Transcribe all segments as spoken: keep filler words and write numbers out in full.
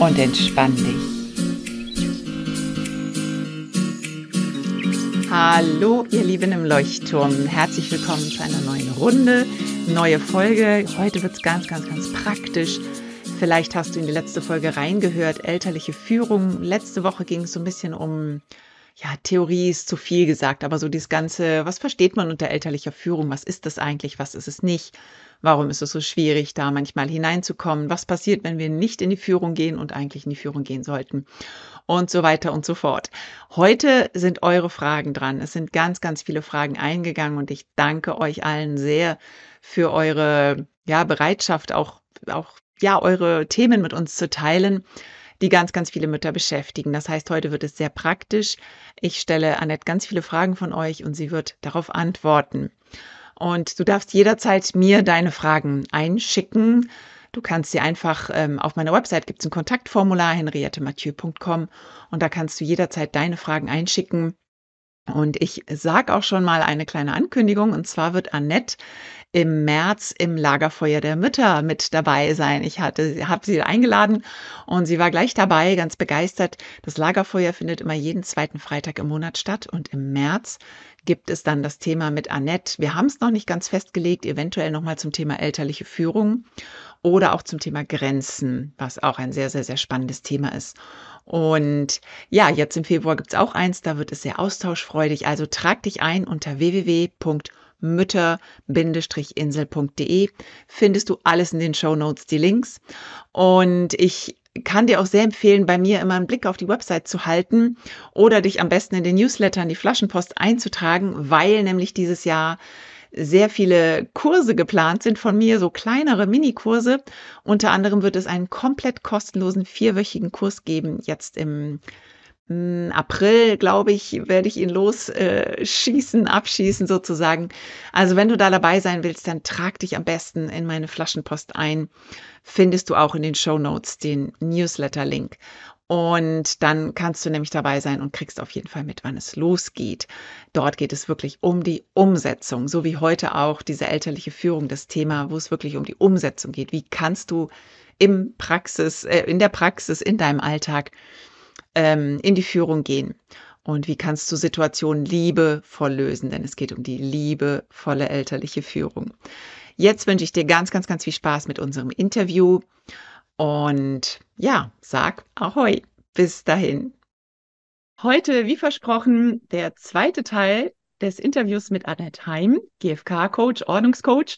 Und entspann dich. Hallo, ihr Lieben im Leuchtturm. Herzlich willkommen zu einer neuen Runde, neue Folge. Heute wird es ganz, ganz, ganz praktisch. Vielleicht hast du in die letzte Folge reingehört, elterliche Führung. Letzte Woche ging es so ein bisschen um, ja, Theorie ist zu viel gesagt, aber so dieses Ganze, was versteht man unter elterlicher Führung? Was ist das eigentlich? Was ist es nicht? Warum ist es so schwierig, da manchmal hineinzukommen? Was passiert, wenn wir nicht in die Führung gehen und eigentlich in die Führung gehen sollten? Und so weiter und so fort. Heute sind eure Fragen dran. Es sind ganz, ganz viele Fragen eingegangen und ich danke euch allen sehr für eure, ja, Bereitschaft, auch, auch, ja, eure Themen mit uns zu teilen, die ganz, ganz viele Mütter beschäftigen. Das heißt, heute wird es sehr praktisch. Ich stelle Annette ganz viele Fragen von euch und sie wird darauf antworten. Und du darfst jederzeit mir deine Fragen einschicken. Du kannst sie einfach ähm, auf meiner Website, gibt es ein Kontaktformular, henriette mathieu punkt com, und da kannst du jederzeit deine Fragen einschicken. Und ich sage auch schon mal eine kleine Ankündigung, und zwar wird Annette im März im Lagerfeuer der Mütter mit dabei sein. Ich hatte, habe sie eingeladen und sie war gleich dabei, ganz begeistert. Das Lagerfeuer findet immer jeden zweiten Freitag im Monat statt und im März gibt es dann das Thema mit Annette. Wir haben es noch nicht ganz festgelegt, eventuell nochmal zum Thema elterliche Führung oder auch zum Thema Grenzen, was auch ein sehr, sehr, sehr spannendes Thema ist. Und ja, jetzt im Februar gibt es auch eins, da wird es sehr austauschfreudig. Also trag dich ein unter w w w punkt mütter bindestrich insel punkt de. Findest du alles in den Shownotes, die Links. Und ich kann dir auch sehr empfehlen, bei mir immer einen Blick auf die Website zu halten oder dich am besten in den Newsletter, in die Flaschenpost einzutragen, weil nämlich dieses Jahr sehr viele Kurse geplant sind von mir, so kleinere Minikurse. Unter anderem wird es einen komplett kostenlosen vierwöchigen Kurs geben. Jetzt im April, glaube ich, werde ich ihn losschießen, abschießen sozusagen. Also wenn du da dabei sein willst, dann trag dich am besten in meine Flaschenpost ein. Findest du auch in den Shownotes den Newsletter-Link. Und dann kannst du nämlich dabei sein und kriegst auf jeden Fall mit, wann es losgeht. Dort geht es wirklich um die Umsetzung, so wie heute auch diese elterliche Führung, das Thema, wo es wirklich um die Umsetzung geht. Wie kannst du im Praxis, äh, in der Praxis, in deinem Alltag ähm, in die Führung gehen? Und wie kannst du Situationen liebevoll lösen? Denn es geht um die liebevolle elterliche Führung. Jetzt wünsche ich dir ganz, ganz, ganz viel Spaß mit unserem Interview. Und ja, sag Ahoi, bis dahin. Heute, wie versprochen, der zweite Teil des Interviews mit Annette Heim, G f K Coach, Ordnungscoach.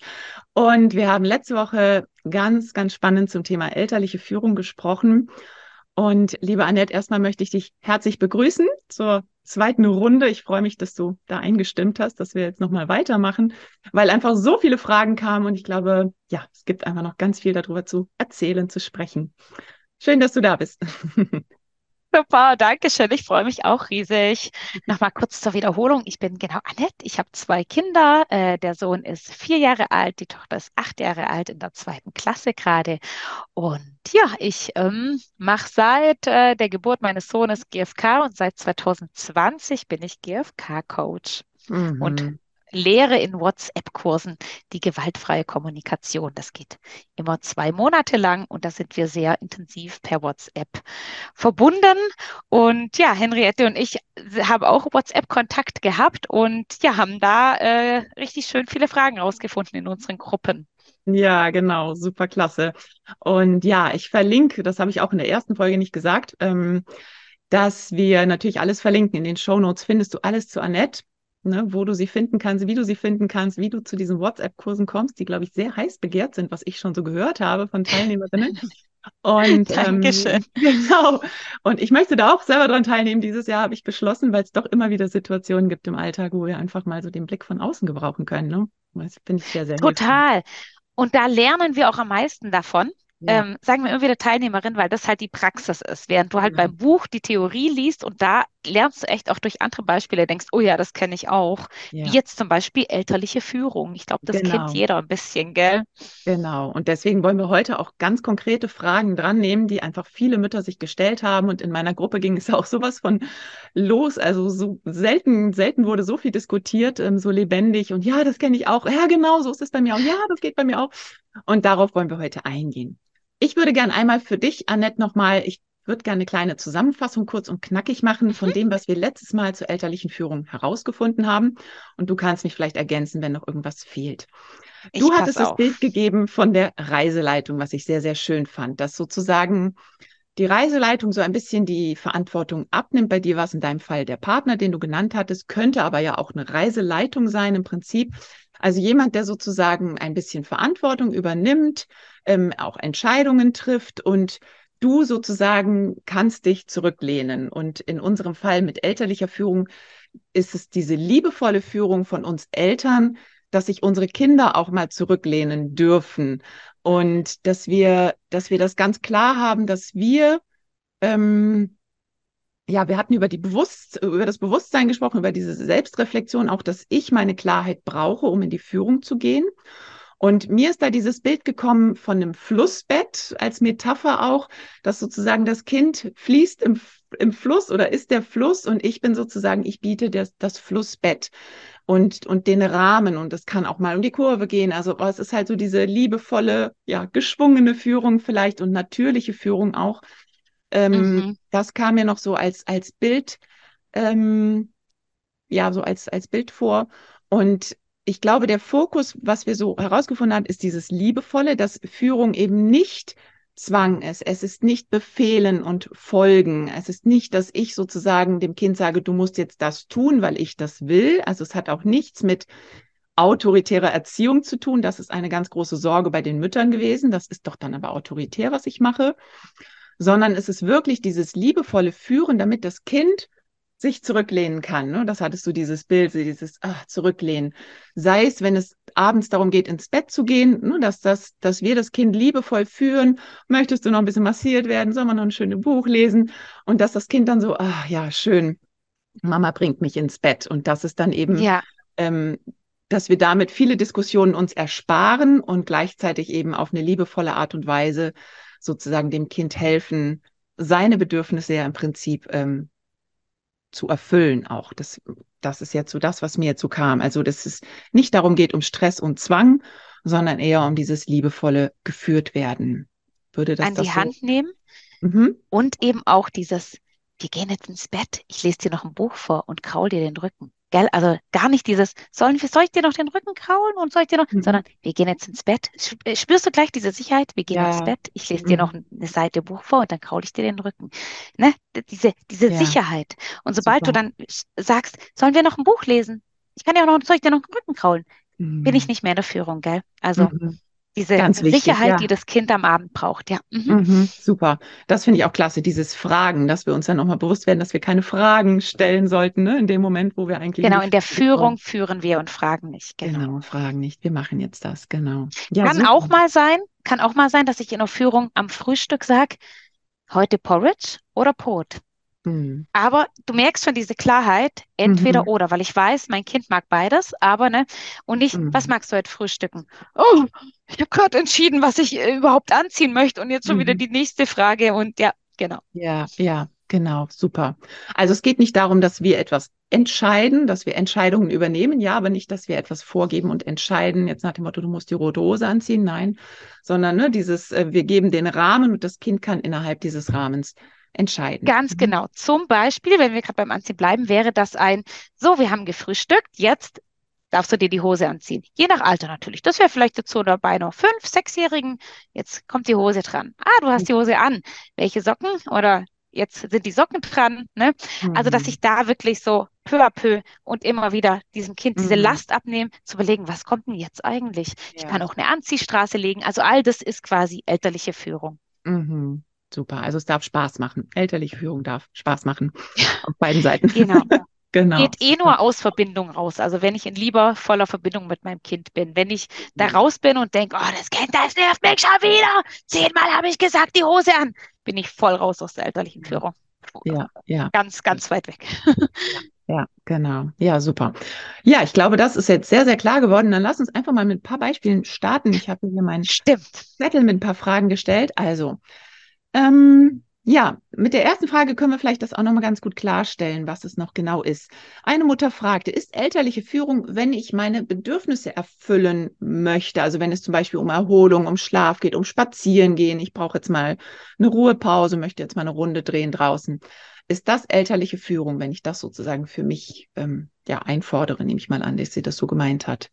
Und wir haben letzte Woche ganz, ganz spannend zum Thema elterliche Führung gesprochen. Und liebe Annette, erstmal möchte ich dich herzlich begrüßen zur zweiten Runde. Ich freue mich, dass du da eingestimmt hast, dass wir jetzt nochmal weitermachen, weil einfach so viele Fragen kamen und ich glaube, ja, es gibt einfach noch ganz viel darüber zu erzählen, zu sprechen. Schön, dass du da bist. Super, danke schön. Ich freue mich auch riesig. Nochmal kurz zur Wiederholung. Ich bin genau Annette. Ich habe zwei Kinder. Äh, der Sohn ist vier Jahre alt, die Tochter ist acht Jahre alt, in der zweiten Klasse gerade. Und ja, ich ähm, mache seit äh, der Geburt meines Sohnes G f K und seit zwanzig zwanzig bin ich G f K Coach. Mhm. Und Lehre in WhatsApp-Kursen die gewaltfreie Kommunikation. Das geht immer zwei Monate lang und da sind wir sehr intensiv per WhatsApp verbunden. Und ja, Henriette und ich haben auch WhatsApp-Kontakt gehabt und ja, haben da äh, richtig schön viele Fragen rausgefunden in unseren Gruppen. Ja, genau, super klasse. Und ja, ich verlinke, das habe ich auch in der ersten Folge nicht gesagt, ähm, dass wir natürlich alles verlinken. In den Shownotes findest du alles zu Annette. Ne, wo du sie finden kannst, wie du sie finden kannst, wie du zu diesen WhatsApp-Kursen kommst, die, glaube ich, sehr heiß begehrt sind, was ich schon so gehört habe von Teilnehmerinnen. Und, Dankeschön. Ähm, genau. Und ich möchte da auch selber dran teilnehmen. Dieses Jahr habe ich beschlossen, weil es doch immer wieder Situationen gibt im Alltag, wo wir einfach mal so den Blick von außen gebrauchen können. Ne? Das finde ich sehr, sehr total hilfreich. Und da lernen wir auch am meisten davon, ja. ähm, sagen wir irgendwie der Teilnehmerin, weil das halt die Praxis ist. Während du halt mhm. beim Buch die Theorie liest und da lernst du echt auch durch andere Beispiele, denkst, oh ja, das kenne ich auch. Ja. Wie jetzt zum Beispiel elterliche Führung. Ich glaube, das genau. kennt jeder ein bisschen, gell? Genau. Und deswegen wollen wir heute auch ganz konkrete Fragen dran nehmen, die einfach viele Mütter sich gestellt haben. Und in meiner Gruppe ging es auch sowas von los. Also so selten, selten wurde so viel diskutiert, ähm, so lebendig. Und ja, das kenne ich auch. Ja, genau, so ist es bei mir auch. Ja, das geht bei mir auch. Und darauf wollen wir heute eingehen. Ich würde gerne einmal für dich, Annette, nochmal, ich würde gerne eine kleine Zusammenfassung kurz und knackig machen von mhm. dem, was wir letztes Mal zur elterlichen Führung herausgefunden haben. Und du kannst mich vielleicht ergänzen, wenn noch irgendwas fehlt. Ich du hattest auf. das Bild gegeben von der Reiseleitung, was ich sehr, sehr schön fand, dass sozusagen die Reiseleitung so ein bisschen die Verantwortung abnimmt. Bei dir war es in deinem Fall der Partner, den du genannt hattest, könnte aber ja auch eine Reiseleitung sein im Prinzip. Also jemand, der sozusagen ein bisschen Verantwortung übernimmt, ähm, auch Entscheidungen trifft und du sozusagen kannst dich zurücklehnen. Und in unserem Fall mit elterlicher Führung ist es diese liebevolle Führung von uns Eltern, dass sich unsere Kinder auch mal zurücklehnen dürfen und dass wir, dass wir das ganz klar haben, dass wir, ähm, ja, wir hatten über die Bewusst-, über das Bewusstsein gesprochen, über diese Selbstreflexion, auch, dass ich meine Klarheit brauche, um in die Führung zu gehen. Und mir ist da dieses Bild gekommen von einem Flussbett als Metapher auch, dass sozusagen das Kind fließt im, im Fluss oder ist der Fluss und ich bin sozusagen, ich biete das, das Flussbett und, und den Rahmen und das kann auch mal um die Kurve gehen. Also oh, es ist halt so diese liebevolle, ja, geschwungene Führung vielleicht und natürliche Führung auch. Ähm, mhm. Das kam mir noch so als, als Bild, ähm, ja, so als, als Bild vor und ich glaube, der Fokus, was wir so herausgefunden haben, ist dieses Liebevolle, dass Führung eben nicht Zwang ist. Es ist nicht Befehlen und Folgen. Es ist nicht, dass ich sozusagen dem Kind sage, du musst jetzt das tun, weil ich das will. Also es hat auch nichts mit autoritärer Erziehung zu tun. Das ist eine ganz große Sorge bei den Müttern gewesen. Das ist doch dann aber autoritär, was ich mache. Sondern es ist wirklich dieses liebevolle Führen, damit das Kind sich zurücklehnen kann. Ne? Das hattest du dieses Bild, dieses ach, Zurücklehnen. Sei es, wenn es abends darum geht, ins Bett zu gehen, ne? dass, dass, dass wir das Kind liebevoll führen. Möchtest du noch ein bisschen massiert werden? Soll man noch ein schönes Buch lesen? Und dass das Kind dann so, ach ja, schön, Mama bringt mich ins Bett. Und das ist dann eben, ja. ähm, dass wir damit viele Diskussionen uns ersparen und gleichzeitig eben auf eine liebevolle Art und Weise sozusagen dem Kind helfen, seine Bedürfnisse ja im Prinzip ähm, zu erfüllen auch. Das, das ist jetzt so das, was mir jetzt so kam. Also, dass es nicht darum geht, um Stress und Zwang, sondern eher um dieses liebevolle geführt werden. Würde das An das die so? Hand nehmen mhm. und eben auch dieses, wir gehen jetzt ins Bett, ich lese dir noch ein Buch vor und kraul dir den Rücken. Gell? Also gar nicht dieses, sollen wir, soll ich dir noch den Rücken kraulen und soll ich dir noch, mhm. sondern wir gehen jetzt ins Bett. Spürst du gleich diese Sicherheit? Wir gehen ja. ins Bett, ich lese mhm. dir noch eine Seite Buch vor und dann kraule ich dir den Rücken. Ne? Diese, diese ja. Sicherheit. Und sobald Super. du dann sagst, sollen wir noch ein Buch lesen? Ich kann ja auch noch, soll ich dir noch den Rücken kraulen? Mhm. Bin ich nicht mehr in der Führung, gell? Also mhm. diese Ganz Sicherheit, wichtig, ja. die das Kind am Abend braucht, ja. Mhm. Mhm, super. Das finde ich auch klasse, dieses Fragen, dass wir uns dann nochmal bewusst werden, dass wir keine Fragen stellen sollten, ne? In dem Moment, wo wir eigentlich... Genau, in der Führung führen wir und fragen nicht. Genau. genau, fragen nicht. Wir machen jetzt das, genau. Ja, kann super. auch mal sein, kann auch mal sein, dass ich in der Führung am Frühstück sage, heute Porridge oder Brot. Mhm. Aber du merkst schon diese Klarheit, entweder mhm. oder, weil ich weiß, mein Kind mag beides, aber ne, und nicht, mhm. was magst du heute frühstücken? Oh, ich habe gerade entschieden, was ich äh, überhaupt anziehen möchte und jetzt schon mhm. wieder die nächste Frage und ja, genau. Ja, ja, genau, super. Also es geht nicht darum, dass wir etwas entscheiden, dass wir Entscheidungen übernehmen, ja, aber nicht, dass wir etwas vorgeben und entscheiden, jetzt nach dem Motto, du musst die rote Hose anziehen, nein, sondern ne, dieses, äh, wir geben den Rahmen und das Kind kann innerhalb dieses Rahmens entscheiden. Ganz genau. Zum Beispiel, wenn wir gerade beim Anziehen bleiben, wäre das ein, so, wir haben gefrühstückt, jetzt darfst du dir die Hose anziehen. Je nach Alter natürlich. Das wäre vielleicht jetzt so bei einer fünf-, sechsjährigen, jetzt kommt die Hose dran. Ah, du hast die Hose an. Welche Socken? Oder jetzt sind die Socken dran. Ne? Mhm. Also, dass ich da wirklich so peu à peu und immer wieder diesem Kind diese mhm. Last abnehmen, zu überlegen, was kommt denn jetzt eigentlich? Ja. Ich kann auch eine Anziehstraße legen. Also, all das ist quasi elterliche Führung. Mhm. Super, also es darf Spaß machen. Elterliche Führung darf Spaß machen. Auf beiden Seiten. Genau. Genau. Geht eh nur aus Verbindung raus. Also wenn ich in liebevoller Verbindung mit meinem Kind bin. Wenn ich da raus bin und denke, oh, das Kind, das nervt mich schon wieder. Zehnmal habe ich gesagt, die Hose an. Bin ich voll raus aus der elterlichen Führung. Ja, ja. Ganz, ganz weit weg. Ja, genau. Ja, super. Ja, ich glaube, das ist jetzt sehr, sehr klar geworden. Dann lass uns einfach mal mit ein paar Beispielen starten. Ich habe hier meinen Stimmt. Zettel mit ein paar Fragen gestellt. Also, ähm, ja, mit der ersten Frage können wir vielleicht das auch nochmal ganz gut klarstellen, was es noch genau ist. Eine Mutter fragte, ist elterliche Führung, wenn ich meine Bedürfnisse erfüllen möchte? Also wenn es zum Beispiel um Erholung, um Schlaf geht, um Spazieren gehen, ich brauche jetzt mal eine Ruhepause, möchte jetzt mal eine Runde drehen draußen. Ist das elterliche Führung, wenn ich das sozusagen für mich ähm, ja, einfordere, nehme ich mal an, dass sie das so gemeint hat?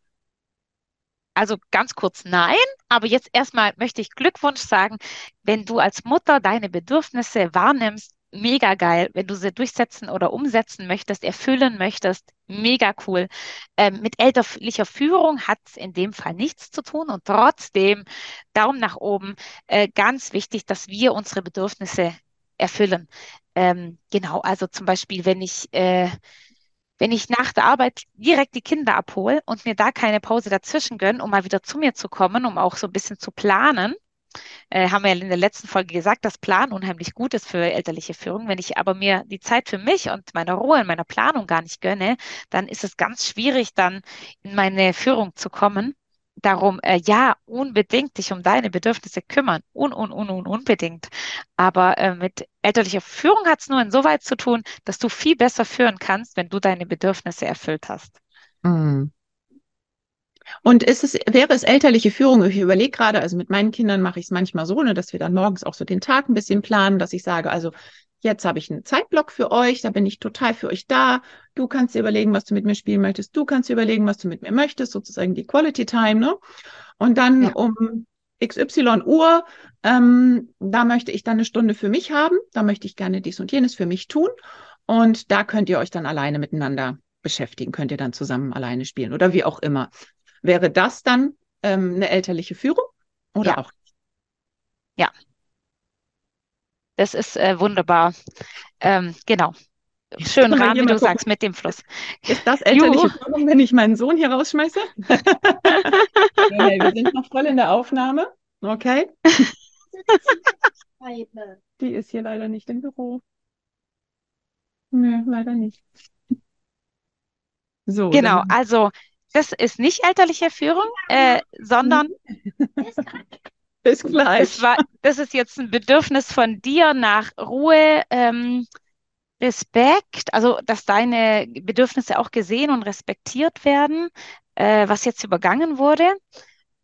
Also ganz kurz nein, aber jetzt erstmal möchte ich Glückwunsch sagen, wenn du als Mutter deine Bedürfnisse wahrnimmst, mega geil. Wenn du sie durchsetzen oder umsetzen möchtest, erfüllen möchtest, mega cool. Ähm, mit elterlicher Führung hat es in dem Fall nichts zu tun und trotzdem, Daumen nach oben, äh, ganz wichtig, dass wir unsere Bedürfnisse erfüllen. Ähm, genau, also zum Beispiel, wenn ich... Äh, Wenn ich nach der Arbeit direkt die Kinder abhole und mir da keine Pause dazwischen gönne, um mal wieder zu mir zu kommen, um auch so ein bisschen zu planen, äh, haben wir ja in der letzten Folge gesagt, dass Planen unheimlich gut ist für elterliche Führung. Wenn ich aber mir die Zeit für mich und meine Ruhe in meiner Planung gar nicht gönne, dann ist es ganz schwierig, dann in meine Führung zu kommen. Darum, äh, ja, unbedingt dich um deine Bedürfnisse kümmern. Un, un, un, un, unbedingt. Aber äh, mit elterlicher Führung hat es nur insoweit zu tun, dass du viel besser führen kannst, wenn du deine Bedürfnisse erfüllt hast. Mhm. Und ist es, wäre es elterliche Führung, ich überlege gerade, also mit meinen Kindern mache ich es manchmal so, ne, dass wir dann morgens auch so den Tag ein bisschen planen, dass ich sage, also jetzt habe ich einen Zeitblock für euch, da bin ich total für euch da. Du kannst dir überlegen, was du mit mir spielen möchtest. Du kannst dir überlegen, was du mit mir möchtest, sozusagen die Quality Time, ne? Und dann ja. um X Y Uhr, ähm, da möchte ich dann eine Stunde für mich haben. Da möchte ich gerne dies und jenes für mich tun. Und da könnt ihr euch dann alleine miteinander beschäftigen, könnt ihr dann zusammen alleine spielen oder wie auch immer. Wäre das dann ähm, eine elterliche Führung oder ja. auch? Ja. Das ist äh, wunderbar. Ähm, genau. Schön Rahmen, wie du gucken. sagst, mit dem Fluss. Ist das elterliche Juhu. Führung, wenn ich meinen Sohn hier rausschmeiße? Okay, wir sind noch voll in der Aufnahme. Okay. Die ist hier leider nicht im Büro. Nö, leider nicht. So. Genau, dann. Also das ist nicht elterliche Führung, äh, sondern... Bis gleich. Das, war, das ist jetzt ein Bedürfnis von dir nach Ruhe, ähm, Respekt, also dass deine Bedürfnisse auch gesehen und respektiert werden, äh, was jetzt übergangen wurde.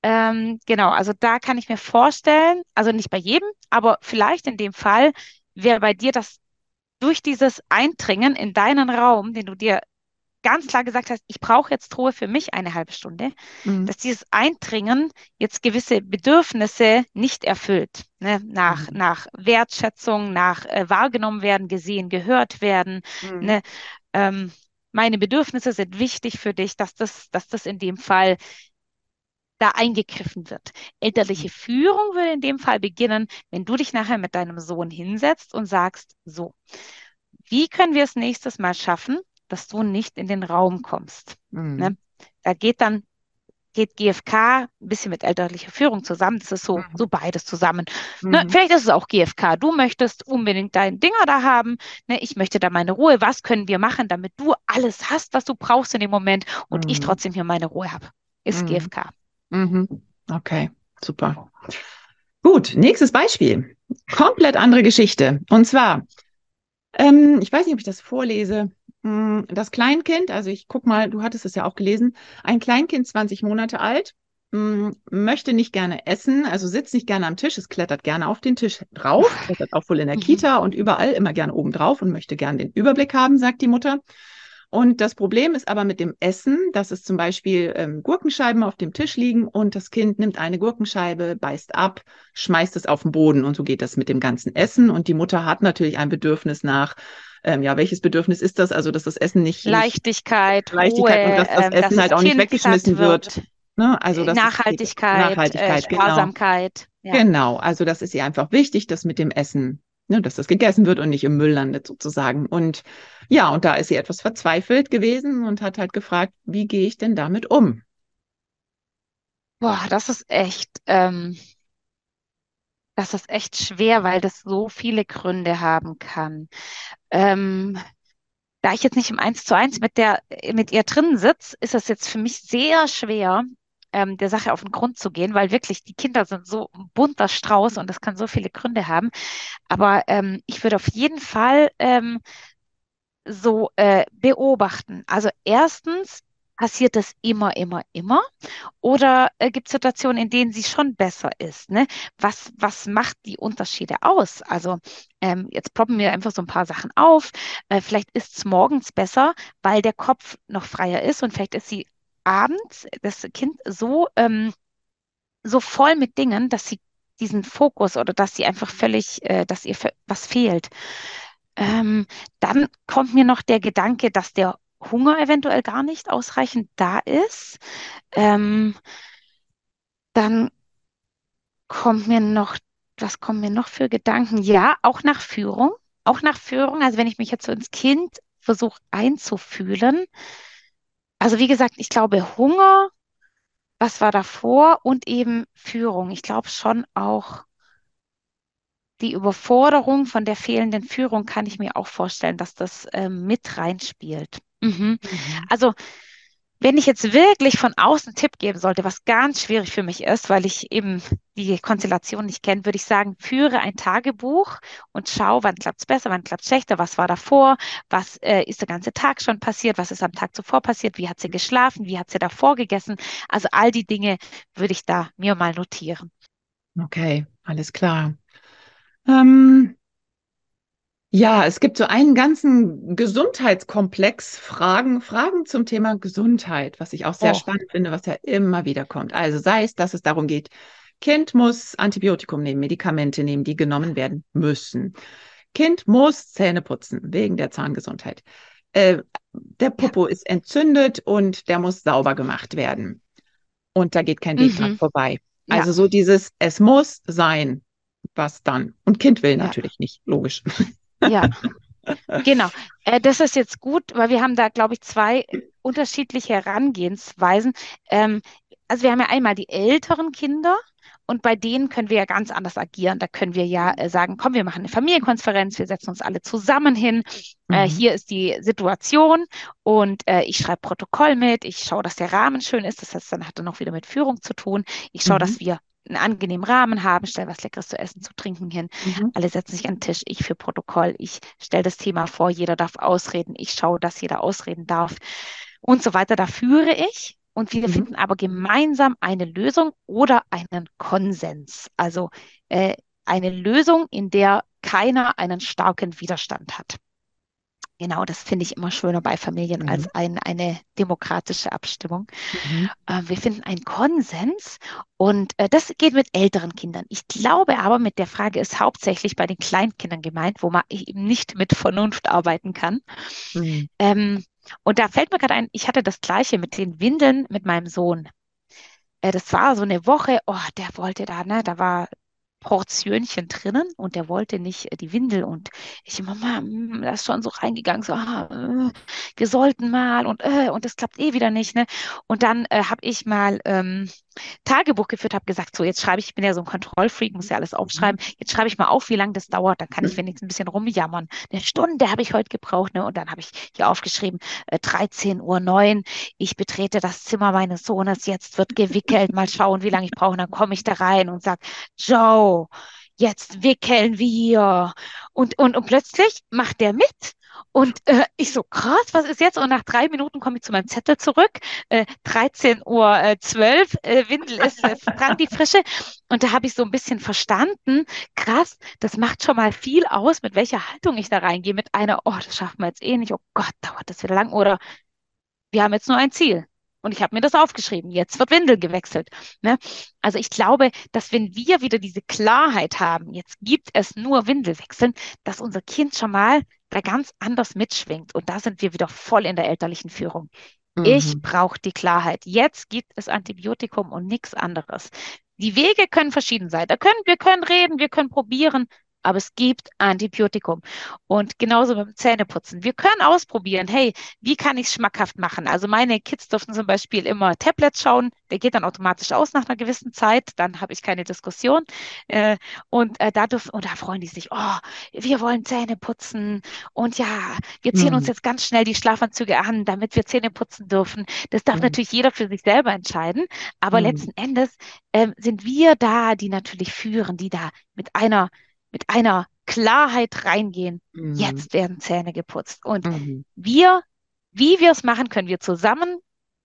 Ähm, genau, also da kann ich mir vorstellen, also nicht bei jedem, aber vielleicht in dem Fall wäre bei dir das durch dieses Eindringen in deinen Raum, den du dir ganz klar gesagt hast, ich brauche jetzt Ruhe für mich eine halbe Stunde, mhm. dass dieses Eindringen jetzt gewisse Bedürfnisse nicht erfüllt, ne? nach, mhm. nach Wertschätzung, nach äh, wahrgenommen werden, gesehen, gehört werden. Mhm. Ne? Ähm, meine Bedürfnisse sind wichtig für dich, dass das, dass das in dem Fall da eingegriffen wird. Elterliche mhm. Führung würde in dem Fall beginnen, wenn du dich nachher mit deinem Sohn hinsetzt und sagst, so, wie können wir es nächstes Mal schaffen, dass du nicht in den Raum kommst. Mhm. Ne? Da geht dann, geht G F K ein bisschen mit elterlicher Führung zusammen. Das ist so, mhm. so beides zusammen. Mhm. Ne? Vielleicht ist es auch G F K. Du möchtest unbedingt deinen Dinger da haben. Ne? Ich möchte da meine Ruhe. Was können wir machen, damit du alles hast, was du brauchst in dem Moment und mhm. ich trotzdem hier meine Ruhe habe? Ist mhm. G F K. Mhm. Okay, super. Gut, nächstes Beispiel. Komplett andere Geschichte. Und zwar, ähm, ich weiß nicht, ob ich das vorlese. Das Kleinkind, also ich guck mal, du hattest es ja auch gelesen, ein Kleinkind, zwanzig Monate alt, möchte nicht gerne essen, also sitzt nicht gerne am Tisch, es klettert gerne auf den Tisch drauf, klettert auch wohl in der Kita und überall immer gerne oben drauf und möchte gerne den Überblick haben, sagt die Mutter. Und das Problem ist aber mit dem Essen, dass es zum Beispiel ähm, Gurkenscheiben auf dem Tisch liegen und das Kind nimmt eine Gurkenscheibe, beißt ab, schmeißt es auf den Boden und so geht das mit dem ganzen Essen. Und die Mutter hat natürlich ein Bedürfnis nach, ähm, ja, welches Bedürfnis ist das? Also, dass das Essen nicht... Leichtigkeit, Leichtigkeit Ruhe, und dass das ähm, Essen dass halt das auch kind nicht weggeschmissen wird. wird. Ne? Also, das Nachhaltigkeit, ist, Nachhaltigkeit äh, Sparsamkeit. Genau. Ja. Genau, also das ist ihr einfach wichtig, dass mit dem Essen ne, dass das gegessen wird und nicht im Müll landet sozusagen. Und ja, und da ist sie etwas verzweifelt gewesen und hat halt gefragt, wie gehe ich denn damit um? Boah, das ist echt, ähm, das ist echt schwer, weil das so viele Gründe haben kann. Ähm, da ich jetzt nicht im eins zu eins mit der, mit ihr drin sitze, ist das jetzt für mich sehr schwer, ähm, der Sache auf den Grund zu gehen, weil wirklich die Kinder sind so ein bunter Strauß und das kann so viele Gründe haben. Aber ähm, ich würde auf jeden Fall ähm, so äh, beobachten. Also erstens, passiert das immer, immer, immer? Oder äh, gibt es Situationen, in denen sie schon besser ist? Ne? Was, was macht die Unterschiede aus? Also ähm, jetzt ploppen mir einfach so ein paar Sachen auf. Äh, vielleicht ist es morgens besser, weil der Kopf noch freier ist und vielleicht ist sie abends, das Kind, so, ähm, so voll mit Dingen, dass sie diesen Fokus oder dass sie einfach völlig, äh, dass ihr was fehlt. Ähm, dann kommt mir noch der Gedanke, dass der Hunger eventuell gar nicht ausreichend da ist. Ähm, dann kommt mir noch, was kommen mir noch für Gedanken? Ja, auch nach Führung. Auch nach Führung, also wenn ich mich jetzt so ins Kind versuche einzufühlen. Also wie gesagt, ich glaube Hunger, was war davor und eben Führung. Ich glaube schon auch die Überforderung von der fehlenden Führung kann ich mir auch vorstellen, dass das äh, mit reinspielt. Mhm. Mhm. Also wenn ich jetzt wirklich von außen einen Tipp geben sollte, was ganz schwierig für mich ist, weil ich eben die Konstellation nicht kenne, würde ich sagen, führe ein Tagebuch und schau, wann klappt es besser, wann klappt es schlechter, was war davor, was äh, ist der ganze Tag schon passiert, was ist am Tag zuvor passiert, wie hat sie geschlafen, wie hat sie davor gegessen. Also all die Dinge würde ich da mir mal notieren. Okay, alles klar. Ähm, ja, es gibt so einen ganzen Gesundheitskomplex, Fragen, Fragen zum Thema Gesundheit, was ich auch sehr oh. spannend finde, was ja immer wieder kommt. Also sei es, dass es darum geht, Kind muss Antibiotikum nehmen, Medikamente nehmen, die genommen werden müssen. Kind muss Zähne putzen, wegen der Zahngesundheit. Äh, der Popo ja. ist entzündet und der muss sauber gemacht werden. Und da geht kein Weg mhm. dran vorbei. Also ja. so dieses, es muss sein. Was dann? Und Kind will natürlich ja. nicht, logisch. Ja, genau. Äh, das ist jetzt gut, weil wir haben da, glaube ich, zwei unterschiedliche Herangehensweisen. Ähm, also wir haben ja einmal die älteren Kinder und bei denen können wir ja ganz anders agieren. Da können wir ja äh, sagen, komm, wir machen eine Familienkonferenz, wir setzen uns alle zusammen hin. Mhm. Äh, hier ist die Situation und äh, ich schreibe Protokoll mit. Ich schaue, dass der Rahmen schön ist. Das heißt, dann hat er noch wieder mit Führung zu tun. Ich schaue, mhm. dass wir einen angenehmen Rahmen haben, stell was Leckeres zu essen, zu trinken hin. Mhm. Alle setzen sich an den Tisch, ich für Protokoll, ich stelle das Thema vor, jeder darf ausreden, ich schaue, dass jeder ausreden darf und so weiter. Da führe ich und wir mhm. finden aber gemeinsam eine Lösung oder einen Konsens. Also äh, eine Lösung, in der keiner einen starken Widerstand hat. Genau, das finde ich immer schöner bei Familien mhm. als ein, eine demokratische Abstimmung. Mhm. Äh, wir finden einen Konsens und äh, das geht mit älteren Kindern. Ich glaube aber, mit der Frage ist hauptsächlich bei den Kleinkindern gemeint, wo man eben nicht mit Vernunft arbeiten kann. Mhm. Ähm, und da fällt mir gerade ein, ich hatte das Gleiche mit den Windeln mit meinem Sohn. Äh, das war so eine Woche, oh, der wollte da, ne, da war Portionchen drinnen und der wollte nicht die Windel und ich, Mama, da ist schon so reingegangen, so, ah, wir sollten mal und äh, und das klappt eh wieder nicht, ne? Und dann äh, habe ich mal ähm, Tagebuch geführt, habe gesagt, so, jetzt schreibe ich, ich bin ja so ein Kontrollfreak, muss ja alles aufschreiben, jetzt schreibe ich mal auf, wie lange das dauert, dann kann ich wenigstens ein bisschen rumjammern. Eine Stunde habe ich heute gebraucht, ne? Und dann habe ich hier aufgeschrieben, äh, dreizehn Uhr neun, ich betrete das Zimmer meines Sohnes, jetzt wird gewickelt, mal schauen, wie lange ich brauche, und dann komme ich da rein und sage, Joe, jetzt wickeln wir. Und, und, und plötzlich macht der mit. Und äh, ich so, krass, was ist jetzt? Und nach drei Minuten komme ich zu meinem Zettel zurück. Äh, dreizehn Uhr zwölf, äh, Windel ist äh, dran, die frische. Und da habe ich so ein bisschen verstanden, krass, das macht schon mal viel aus, mit welcher Haltung ich da reingehe. Mit einer, oh, das schaffen wir jetzt eh nicht. Oh Gott, dauert das wieder lang. Oder wir haben jetzt nur ein Ziel. Und ich habe mir das aufgeschrieben. Jetzt wird Windel gewechselt. Ne? Also ich glaube, dass wenn wir wieder diese Klarheit haben, jetzt gibt es nur Windelwechseln, dass unser Kind schon mal da ganz anders mitschwingt. Und da sind wir wieder voll in der elterlichen Führung. Mhm. Ich brauche die Klarheit. Jetzt gibt es Antibiotikum und nichts anderes. Die Wege können verschieden sein. Da können, wir können reden, wir können probieren, aber es gibt Antibiotikum. Und genauso mit dem Zähneputzen. Wir können ausprobieren, hey, wie kann ich es schmackhaft machen? Also meine Kids dürfen zum Beispiel immer Tablets schauen, der geht dann automatisch aus nach einer gewissen Zeit, dann habe ich keine Diskussion. Äh, und äh, da dürfen, und da freuen die sich, oh, wir wollen Zähne putzen und ja, wir ziehen mhm. uns jetzt ganz schnell die Schlafanzüge an, damit wir Zähne putzen dürfen. Das darf mhm. natürlich jeder für sich selber entscheiden, aber mhm. letzten Endes äh, sind wir da, die natürlich führen, die da mit einer mit einer Klarheit reingehen. Mhm. Jetzt werden Zähne geputzt. Und mhm. wir, wie wir es machen, können wir zusammen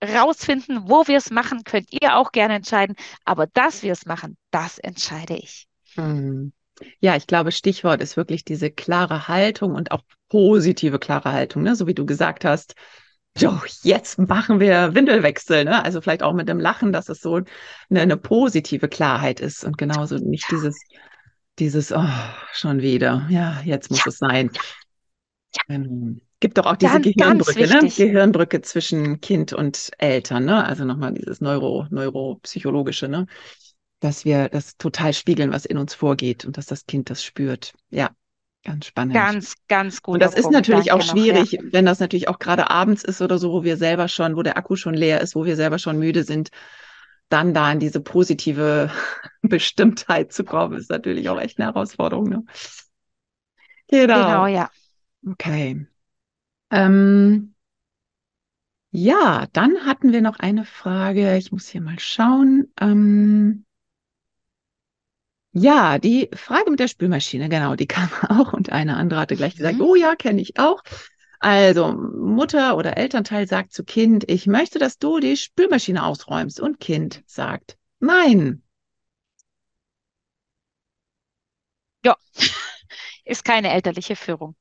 rausfinden. Wo wir es machen, könnt ihr auch gerne entscheiden. Aber dass wir es machen, das entscheide ich. Mhm. Ja, ich glaube, Stichwort ist wirklich diese klare Haltung und auch positive klare Haltung, ne? So wie du gesagt hast. So, jetzt machen wir Windelwechsel, ne? Also vielleicht auch mit dem Lachen, dass es so eine, eine positive Klarheit ist und genauso nicht dieses, dieses, oh, schon wieder, ja, jetzt muss ja. es sein. Ja. Ähm, gibt doch auch diese ganz, Gehirnbrücke, ganz ne? Gehirnbrücke zwischen Kind und Eltern, ne? Also nochmal dieses Neuro, neuropsychologische, ne? Dass wir das total spiegeln, was in uns vorgeht und dass das Kind das spürt, ja. Ganz spannend. Ganz, ganz gut. Und das ist natürlich auch schwierig, noch, ja. wenn das natürlich auch gerade abends ist oder so, wo wir selber schon, wo der Akku schon leer ist, wo wir selber schon müde sind, dann da in diese positive Bestimmtheit zu kommen, ist natürlich auch echt eine Herausforderung. Ne? Genau. Genau, ja. Okay. Ähm, ja, dann hatten wir noch eine Frage. Ich muss hier mal schauen. Ähm, Ja, die Frage mit der Spülmaschine, genau, die kam auch und eine andere hatte gleich gesagt, mhm. oh ja, kenne ich auch. Also Mutter oder Elternteil sagt zu Kind, ich möchte, dass du die Spülmaschine ausräumst und Kind sagt, nein. Ja, ist keine elterliche Führung.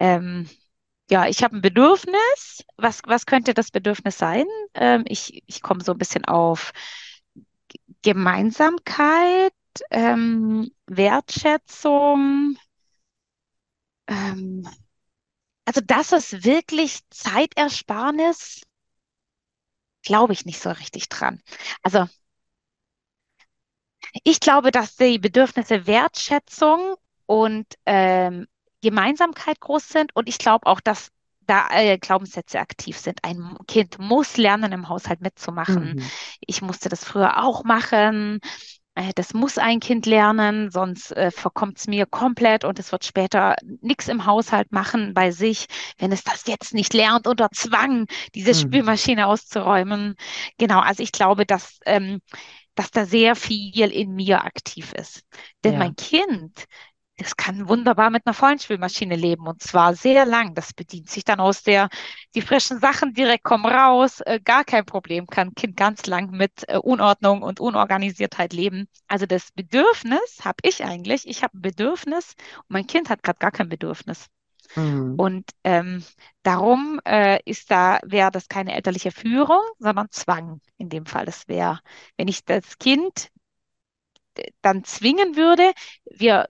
Ähm, ja, ich habe ein Bedürfnis. Was, was könnte das Bedürfnis sein? Ähm, ich ich komme so ein bisschen auf Gemeinsamkeit. Ähm, Wertschätzung, ähm, also dass es wirklich Zeitersparnis, glaube ich nicht so richtig dran. Also ich glaube, dass die Bedürfnisse Wertschätzung und ähm, Gemeinsamkeit groß sind und ich glaube auch, dass da äh, Glaubenssätze aktiv sind. Ein Kind muss lernen, im Haushalt mitzumachen. Mhm. Ich musste das früher auch machen. Das muss ein Kind lernen, sonst äh, verkommt es mir komplett und es wird später nichts im Haushalt machen bei sich, wenn es das jetzt nicht lernt unter Zwang, diese hm. Spülmaschine auszuräumen. Genau, also ich glaube, dass, ähm, dass da sehr viel in mir aktiv ist. Denn ja. mein Kind, das kann wunderbar mit einer vollen Spülmaschine leben und zwar sehr lang. Das bedient sich dann aus der, die frischen Sachen direkt kommen raus, äh, gar kein Problem, kann ein Kind ganz lang mit äh, Unordnung und Unorganisiertheit leben. Also das Bedürfnis habe ich eigentlich, ich habe ein Bedürfnis und mein Kind hat gerade gar kein Bedürfnis. Mhm. Und ähm, darum äh, ist da, wäre das keine elterliche Führung, sondern Zwang in dem Fall. Das wäre, wenn ich das Kind dann zwingen würde, wir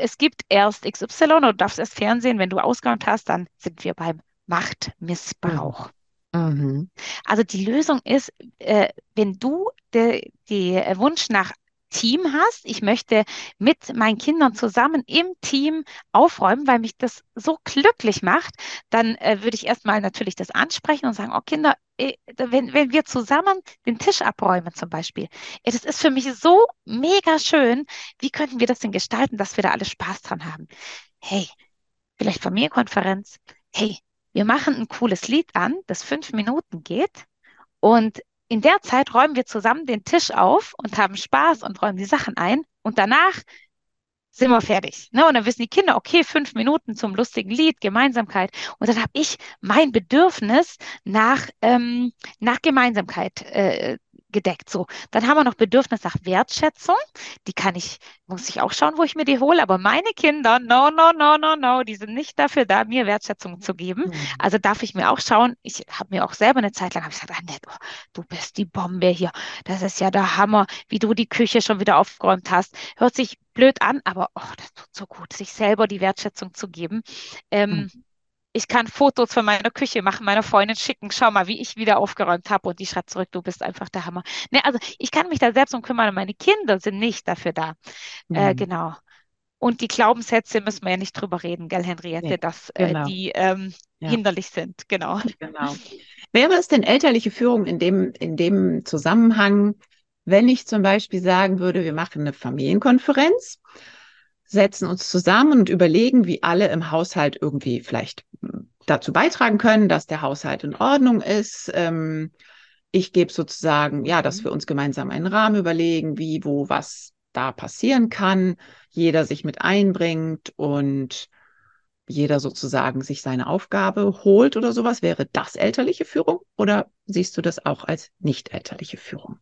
es gibt erst X Y oder du darfst erst Fernsehen, wenn du ausgeräumt hast, dann sind wir beim Machtmissbrauch. Mhm. Also die Lösung ist, äh, wenn du den de Wunsch nach Team hast, ich möchte mit meinen Kindern zusammen im Team aufräumen, weil mich das so glücklich macht, dann äh, würde ich erstmal natürlich das ansprechen und sagen, oh Kinder, Wenn, wenn wir zusammen den Tisch abräumen zum Beispiel, das ist für mich so mega schön, wie könnten wir das denn gestalten, dass wir da alle Spaß dran haben? Hey, vielleicht Familienkonferenz, hey, wir machen ein cooles Lied an, das fünf Minuten geht und in der Zeit räumen wir zusammen den Tisch auf und haben Spaß und räumen die Sachen ein und danach sind wir fertig. Ne? Und dann wissen die Kinder, okay, fünf Minuten zum lustigen Lied, Gemeinsamkeit. Und dann habe ich mein Bedürfnis nach, ähm, nach Gemeinsamkeit äh, gedeckt. So, dann haben wir noch Bedürfnis nach Wertschätzung. Die kann ich, muss ich auch schauen, wo ich mir die hole. Aber meine Kinder, no, no, no, no, no, die sind nicht dafür da, mir Wertschätzung zu geben. Mhm. Also darf ich mir auch schauen. Ich habe mir auch selber eine Zeit lang hab ich gesagt, Annette, oh, du bist die Bombe hier. Das ist ja der Hammer, wie du die Küche schon wieder aufgeräumt hast. Hört sich blöd an, aber oh, das tut so gut, sich selber die Wertschätzung zu geben. Ähm, mhm. Ich kann Fotos von meiner Küche machen, meiner Freundin schicken, schau mal, wie ich wieder aufgeräumt habe und die schreibt zurück, du bist einfach der Hammer. Ne, also ich kann mich da selbst um kümmern und meine Kinder sind nicht dafür da. Mhm. Äh, genau. Und die Glaubenssätze müssen wir ja nicht drüber reden, gell, Henriette, nee, dass genau. äh, die ähm, ja. hinderlich sind. Genau. genau. Wäre es denn elterliche Führung in dem, in dem Zusammenhang, wenn ich zum Beispiel sagen würde, wir machen eine Familienkonferenz, setzen uns zusammen und überlegen, wie alle im Haushalt irgendwie vielleicht dazu beitragen können, dass der Haushalt in Ordnung ist. Ähm, ich gebe sozusagen, ja, dass wir uns gemeinsam einen Rahmen überlegen, wie, wo, was da passieren kann, jeder sich mit einbringt und jeder sozusagen sich seine Aufgabe holt oder sowas. Wäre das elterliche Führung oder siehst du das auch als nicht elterliche Führung?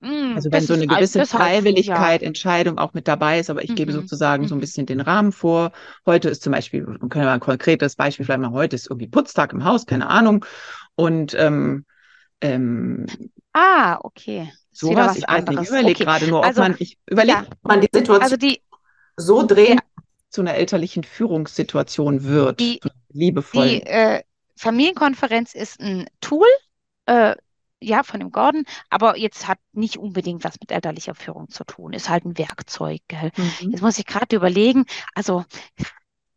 Mm, also wenn so eine gewisse ist, Freiwilligkeit, heißt, ja. Entscheidung auch mit dabei ist, aber ich mm-hmm. gebe sozusagen mm-hmm. so ein bisschen den Rahmen vor. Heute ist zum Beispiel, man kann ja mal ein konkretes Beispiel vielleicht mal, heute ist irgendwie Putztag im Haus, keine Ahnung. Und ähm, ähm, ah, okay. Sowas, ich weiß nicht, ich überlege okay. gerade nur, ob also, man, ich überlege, ja. ob man die Situation also die, so dreht, zu einer elterlichen Führungssituation wird, die, liebevoll. Die äh, Familienkonferenz ist ein Tool, äh, ja, von dem Gordon, aber jetzt hat nicht unbedingt was mit elterlicher Führung zu tun, ist halt ein Werkzeug, gell? Mhm. Jetzt muss ich gerade überlegen, also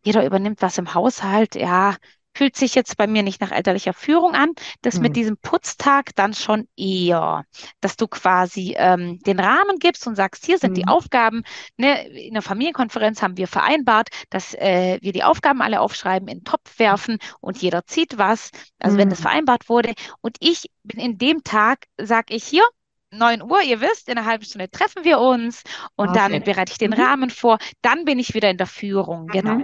jeder übernimmt was im Haushalt, ja, fühlt sich jetzt bei mir nicht nach elterlicher Führung an, das mhm. mit diesem Putztag dann schon eher, dass du quasi ähm, den Rahmen gibst und sagst, hier sind mhm. die Aufgaben, ne? In der Familienkonferenz haben wir vereinbart, dass äh, wir die Aufgaben alle aufschreiben, in den Topf werfen und jeder zieht was, also mhm. wenn das vereinbart wurde und ich bin in dem Tag, sage ich hier, neun Uhr, ihr wisst, in einer halben Stunde treffen wir uns und okay. dann bereite ich den mhm. Rahmen vor, dann bin ich wieder in der Führung, mhm. genau.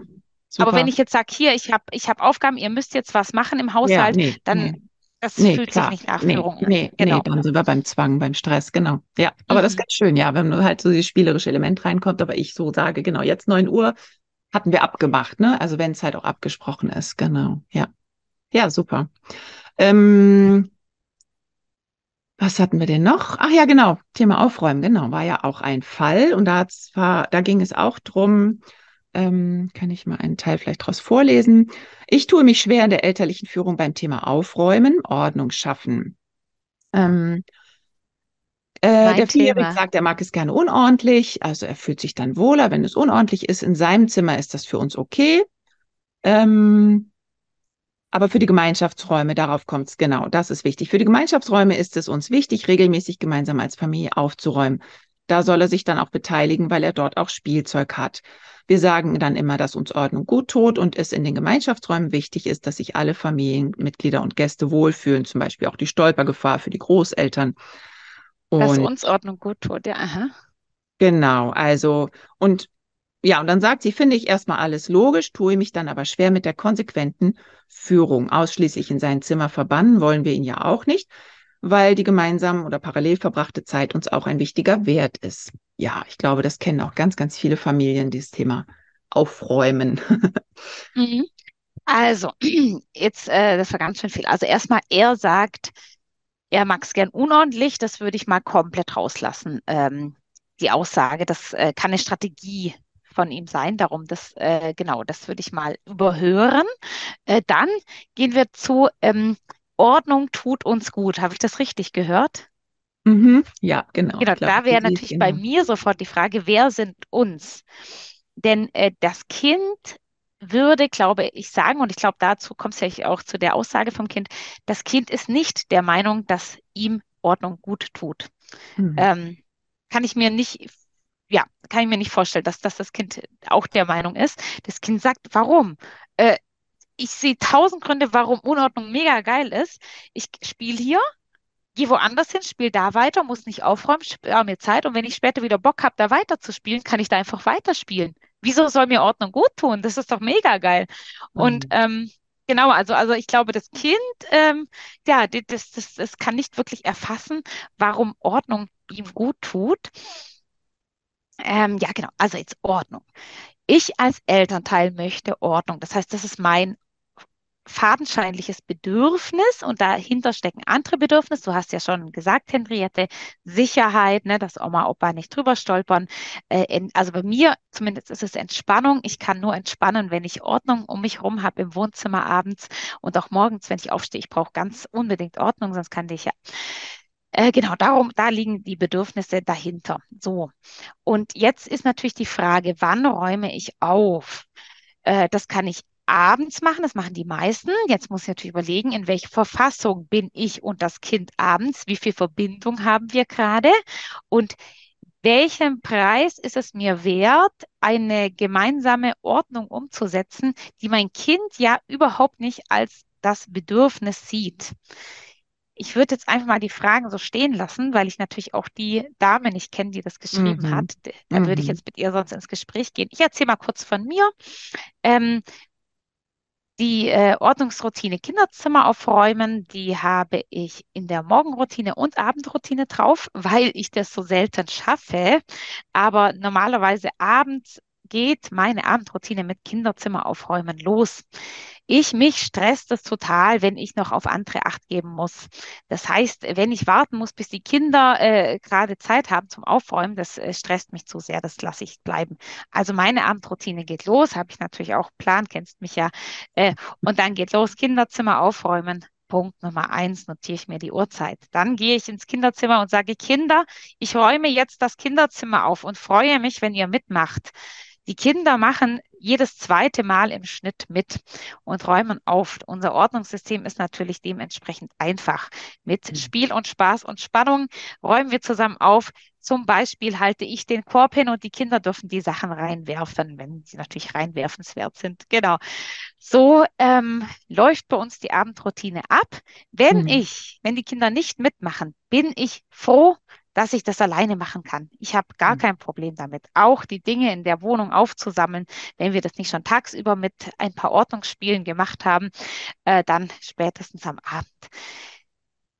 Super. Aber wenn ich jetzt sage, hier, ich habe ich hab Aufgaben, ihr müsst jetzt was machen im Haushalt, ja, nee, dann nee. das nee, fühlt klar. sich nicht nach Führung nee, an. Nee, genau. nee, dann sind wir beim Zwang, beim Stress, genau. Ja, aber mhm. das ist ganz schön, ja, wenn halt so dieses spielerische Element reinkommt, aber ich so sage, genau, jetzt neun Uhr hatten wir abgemacht, ne? Also wenn es halt auch abgesprochen ist, genau, ja. Ja, super. Ähm, was hatten wir denn noch? Ach ja, genau, Thema Aufräumen, genau, war ja auch ein Fall und da, zwar, da ging es auch drum, kann ich mal einen Teil vielleicht daraus vorlesen. Ich tue mich schwer in der elterlichen Führung beim Thema Aufräumen, Ordnung schaffen. Ähm, äh, der Vierjährige sagt, er mag es gerne unordentlich, also er fühlt sich dann wohler, wenn es unordentlich ist. In seinem Zimmer ist das für uns okay. Ähm, aber für die Gemeinschaftsräume, darauf kommt es, genau, das ist wichtig. Für die Gemeinschaftsräume ist es uns wichtig, regelmäßig gemeinsam als Familie aufzuräumen. Da soll er sich dann auch beteiligen, weil er dort auch Spielzeug hat. Wir sagen dann immer, dass uns Ordnung gut tut und es in den Gemeinschaftsräumen wichtig ist, dass sich alle Familienmitglieder und Gäste wohlfühlen, zum Beispiel auch die Stolpergefahr für die Großeltern. Und dass uns Ordnung gut tut, ja. Aha. Genau, also und ja, und dann sagt sie, finde ich erstmal alles logisch, tue mich dann aber schwer mit der konsequenten Führung. Ausschließlich in sein Zimmer verbannen wollen wir ihn ja auch nicht, weil die gemeinsam oder parallel verbrachte Zeit uns auch ein wichtiger Wert ist. Ja, ich glaube, das kennen auch ganz, ganz viele Familien, dieses Thema Aufräumen. Also, jetzt, äh, das war ganz schön viel. Also erstmal, er sagt, er mag es gern unordentlich, das würde ich mal komplett rauslassen, ähm, die Aussage. Das äh, kann eine Strategie von ihm sein, darum, das, äh, genau, das würde ich mal überhören. Äh, dann gehen wir zu... Ähm, Ordnung tut uns gut. Habe ich das richtig gehört? Mhm. Ja, genau. Genau, glaub, da wäre natürlich genau. bei mir sofort die Frage, wer sind uns? Denn äh, das Kind würde, glaube ich, sagen, und ich glaube, dazu kommt es ja auch zu der Aussage vom Kind, das Kind ist nicht der Meinung, dass ihm Ordnung gut tut. Mhm. Ähm, kann ich mir nicht, ja, kann ich mir nicht vorstellen, dass, dass das Kind auch der Meinung ist. Das Kind sagt, warum? Äh, Ich sehe tausend Gründe, warum Unordnung mega geil ist. Ich spiele hier, gehe woanders hin, spiele da weiter, muss nicht aufräumen, spare mir Zeit. Und wenn ich später wieder Bock habe, da weiter zu spielen, kann ich da einfach weiterspielen. Wieso soll mir Ordnung gut tun? Das ist doch mega geil. Mhm. Und ähm, genau, also, also ich glaube, das Kind, ähm, ja, das, das, das kann nicht wirklich erfassen, warum Ordnung ihm gut tut. Ähm, ja, genau, also jetzt Ordnung. Ich als Elternteil möchte Ordnung. Das heißt, das ist mein fadenscheinliches Bedürfnis und dahinter stecken andere Bedürfnisse. Du hast ja schon gesagt, Henriette, Sicherheit, ne, dass Oma, Opa nicht drüber stolpern. Äh, in, also bei mir zumindest ist es Entspannung. Ich kann nur entspannen, wenn ich Ordnung um mich herum habe im Wohnzimmer abends und auch morgens, wenn ich aufstehe. Ich brauche ganz unbedingt Ordnung, sonst kann ich ja Äh, genau, darum, da liegen die Bedürfnisse dahinter. So. Und jetzt ist natürlich die Frage, wann räume ich auf? Äh, das kann ich abends machen, das machen die meisten. Jetzt muss ich natürlich überlegen, in welcher Verfassung bin ich und das Kind abends? Wie viel Verbindung haben wir gerade? Und welchen Preis ist es mir wert, eine gemeinsame Ordnung umzusetzen, die mein Kind ja überhaupt nicht als das Bedürfnis sieht? Ich würde jetzt einfach mal die Fragen so stehen lassen, weil ich natürlich auch die Dame nicht kenne, die das geschrieben mhm. hat. Da mhm. würde ich jetzt mit ihr sonst ins Gespräch gehen. Ich erzähle mal kurz von mir. Ähm, Die äh, Ordnungsroutine Kinderzimmer aufräumen, die habe ich in der Morgenroutine und Abendroutine drauf, weil ich das so selten schaffe. Aber normalerweise abends geht meine Abendroutine mit Kinderzimmer aufräumen los. Ich, mich stresst es total, wenn ich noch auf andere Acht geben muss. Das heißt, wenn ich warten muss, bis die Kinder äh, gerade Zeit haben zum Aufräumen, das äh, stresst mich zu sehr, das lasse ich bleiben. Also meine Abendroutine geht los, habe ich natürlich auch geplant, kennst mich ja. Äh, und dann geht los, Kinderzimmer aufräumen. Punkt Nummer eins, notiere ich mir die Uhrzeit. Dann gehe ich ins Kinderzimmer und sage, Kinder, ich räume jetzt das Kinderzimmer auf und freue mich, wenn ihr mitmacht. Die Kinder machen jedes zweite Mal im Schnitt mit und räumen auf. Unser Ordnungssystem ist natürlich dementsprechend einfach. Mit Spiel und Spaß und Spannung räumen wir zusammen auf. Zum Beispiel halte ich den Korb hin und die Kinder dürfen die Sachen reinwerfen, wenn sie natürlich reinwerfenswert sind. Genau. So ähm, läuft bei uns die Abendroutine ab. Wenn mhm. ich, wenn die Kinder nicht mitmachen, bin ich froh, dass ich das alleine machen kann. Ich habe gar mhm. kein Problem damit, auch die Dinge in der Wohnung aufzusammeln. Wenn wir das nicht schon tagsüber mit ein paar Ordnungsspielen gemacht haben, äh, dann spätestens am Abend.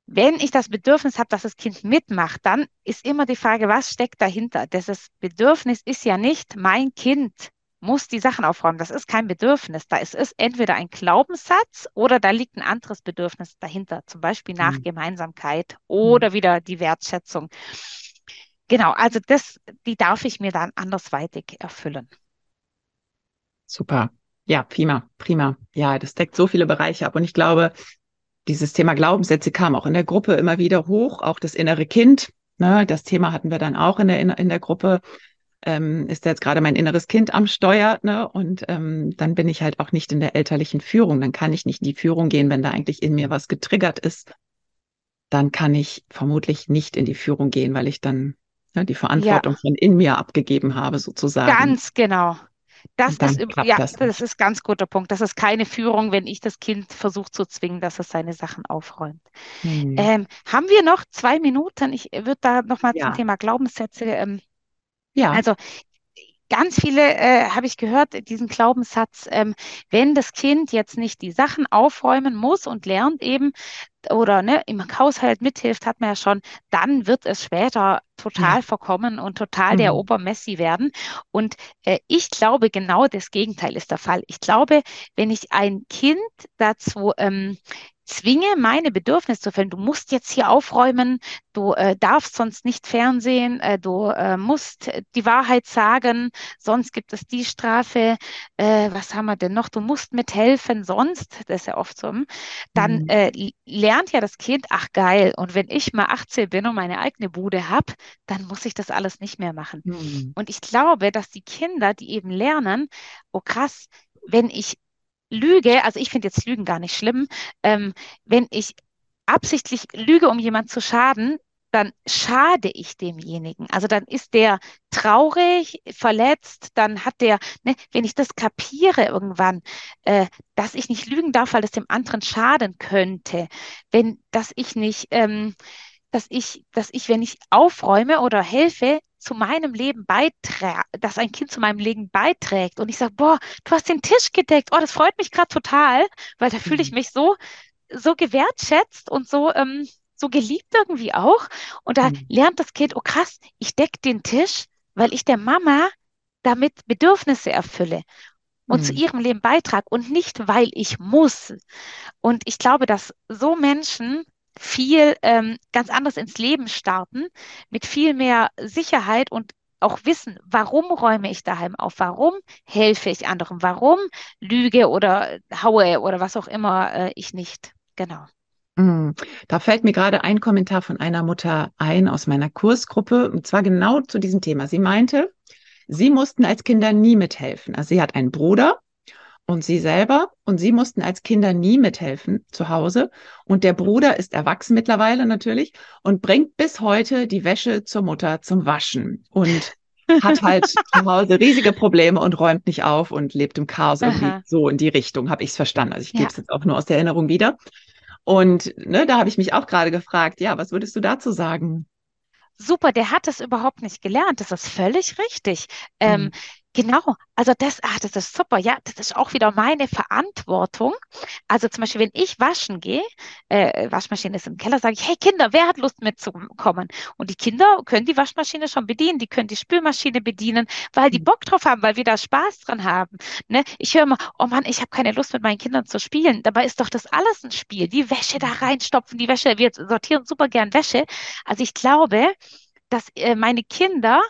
Wenn ich das Bedürfnis habe, dass das Kind mitmacht, dann ist immer die Frage, was steckt dahinter? Das Bedürfnis ist ja nicht, mein Kind muss die Sachen aufräumen. Das ist kein Bedürfnis. Da ist es entweder ein Glaubenssatz oder da liegt ein anderes Bedürfnis dahinter, zum Beispiel nach mhm. Gemeinsamkeit oder mhm. wieder die Wertschätzung. Genau, also das, die darf ich mir dann andersweitig erfüllen. Super. Ja, prima, prima. Ja, das deckt so viele Bereiche ab. Und ich glaube, dieses Thema Glaubenssätze kam auch in der Gruppe immer wieder hoch, auch das innere Kind. Ne, das Thema hatten wir dann auch in der, in der Gruppe. Ähm, ist da jetzt gerade mein inneres Kind am Steuer, ne? Und ähm, dann bin ich halt auch nicht in der elterlichen Führung. Dann kann ich nicht in die Führung gehen, wenn da eigentlich in mir was getriggert ist. Dann kann ich vermutlich nicht in die Führung gehen, weil ich dann ne, die Verantwortung ja. von in mir abgegeben habe, sozusagen. Ganz genau. Das ist, ja, das, das ist ein ganz guter Punkt. Das ist keine Führung, wenn ich das Kind versuche zu zwingen, dass es seine Sachen aufräumt. Hm. Ähm, haben wir noch zwei Minuten? Ich würde da nochmal ja. zum Thema Glaubenssätze ähm, Ja. Also ganz viele äh, habe ich gehört, diesen Glaubenssatz, ähm, wenn das Kind jetzt nicht die Sachen aufräumen muss und lernt eben oder ne, im Haushalt mithilft, hat man ja schon, dann wird es später total ja. verkommen und total mhm. der Obermessi werden. Und äh, ich glaube, genau das Gegenteil ist der Fall. Ich glaube, wenn ich ein Kind dazu ähm, zwinge, meine Bedürfnisse zu erfüllen. Du musst jetzt hier aufräumen, du äh, darfst sonst nicht fernsehen, äh, du äh, musst die Wahrheit sagen, sonst gibt es die Strafe, äh, was haben wir denn noch, du musst mithelfen, sonst, das ist ja oft so, dann mhm. äh, lernt ja das Kind, ach geil, und wenn ich mal achtzehn bin und meine eigene Bude habe, dann muss ich das alles nicht mehr machen. Mhm. Und ich glaube, dass die Kinder, die eben lernen, oh krass, wenn ich lüge, also ich finde jetzt Lügen gar nicht schlimm, ähm, wenn ich absichtlich lüge, um jemandem zu schaden, dann schade ich demjenigen. Also dann ist der traurig, verletzt, dann hat der, ne, wenn ich das kapiere irgendwann, äh, dass ich nicht lügen darf, weil das dem anderen schaden könnte, wenn, dass ich nicht, ähm, dass ich, dass ich, wenn ich aufräume oder helfe, zu meinem Leben beiträgt, dass ein Kind zu meinem Leben beiträgt und ich sage, boah, du hast den Tisch gedeckt, oh, das freut mich gerade total, weil da fühle ich mich so, so gewertschätzt und so, ähm, so geliebt irgendwie auch und da mhm. lernt das Kind, oh krass, ich decke den Tisch, weil ich der Mama damit Bedürfnisse erfülle und mhm. zu ihrem Leben beitrage und nicht, weil ich muss. Und ich glaube, dass so Menschen viel ähm, ganz anders ins Leben starten, mit viel mehr Sicherheit und auch wissen, warum räume ich daheim auf, warum helfe ich anderen, warum lüge oder haue oder was auch immer äh, ich nicht. Genau. Da fällt mir gerade ein Kommentar von einer Mutter ein aus meiner Kursgruppe, und zwar genau zu diesem Thema. Sie meinte, sie mussten als Kinder nie mithelfen. Also sie hat einen Bruder und sie selber, und sie mussten als Kinder nie mithelfen zu Hause. Und der Bruder ist erwachsen mittlerweile natürlich und bringt bis heute die Wäsche zur Mutter zum Waschen und hat halt zu Hause riesige Probleme und räumt nicht auf und lebt im Chaos. Irgendwie so in die Richtung, habe ich es verstanden. Also ich ja. gebe es jetzt auch nur aus der Erinnerung wieder. Und ne, da habe ich mich auch gerade gefragt, ja, was würdest du dazu sagen? Super, der hat das überhaupt nicht gelernt. Das ist völlig richtig. Mhm. Ähm, genau, also das, ach, das ist super. Ja, das ist auch wieder meine Verantwortung. Also zum Beispiel, wenn ich waschen gehe, äh, Waschmaschine ist im Keller, sage ich, hey Kinder, wer hat Lust mitzukommen? Und die Kinder können die Waschmaschine schon bedienen, die können die Spülmaschine bedienen, weil die Bock drauf haben, weil wir da Spaß dran haben. Ne? Ich höre immer, oh Mann, ich habe keine Lust mit meinen Kindern zu spielen. Dabei ist doch das alles ein Spiel. Die Wäsche da reinstopfen, die Wäsche, wir sortieren super gern Wäsche. Also ich glaube, dass äh, meine Kinder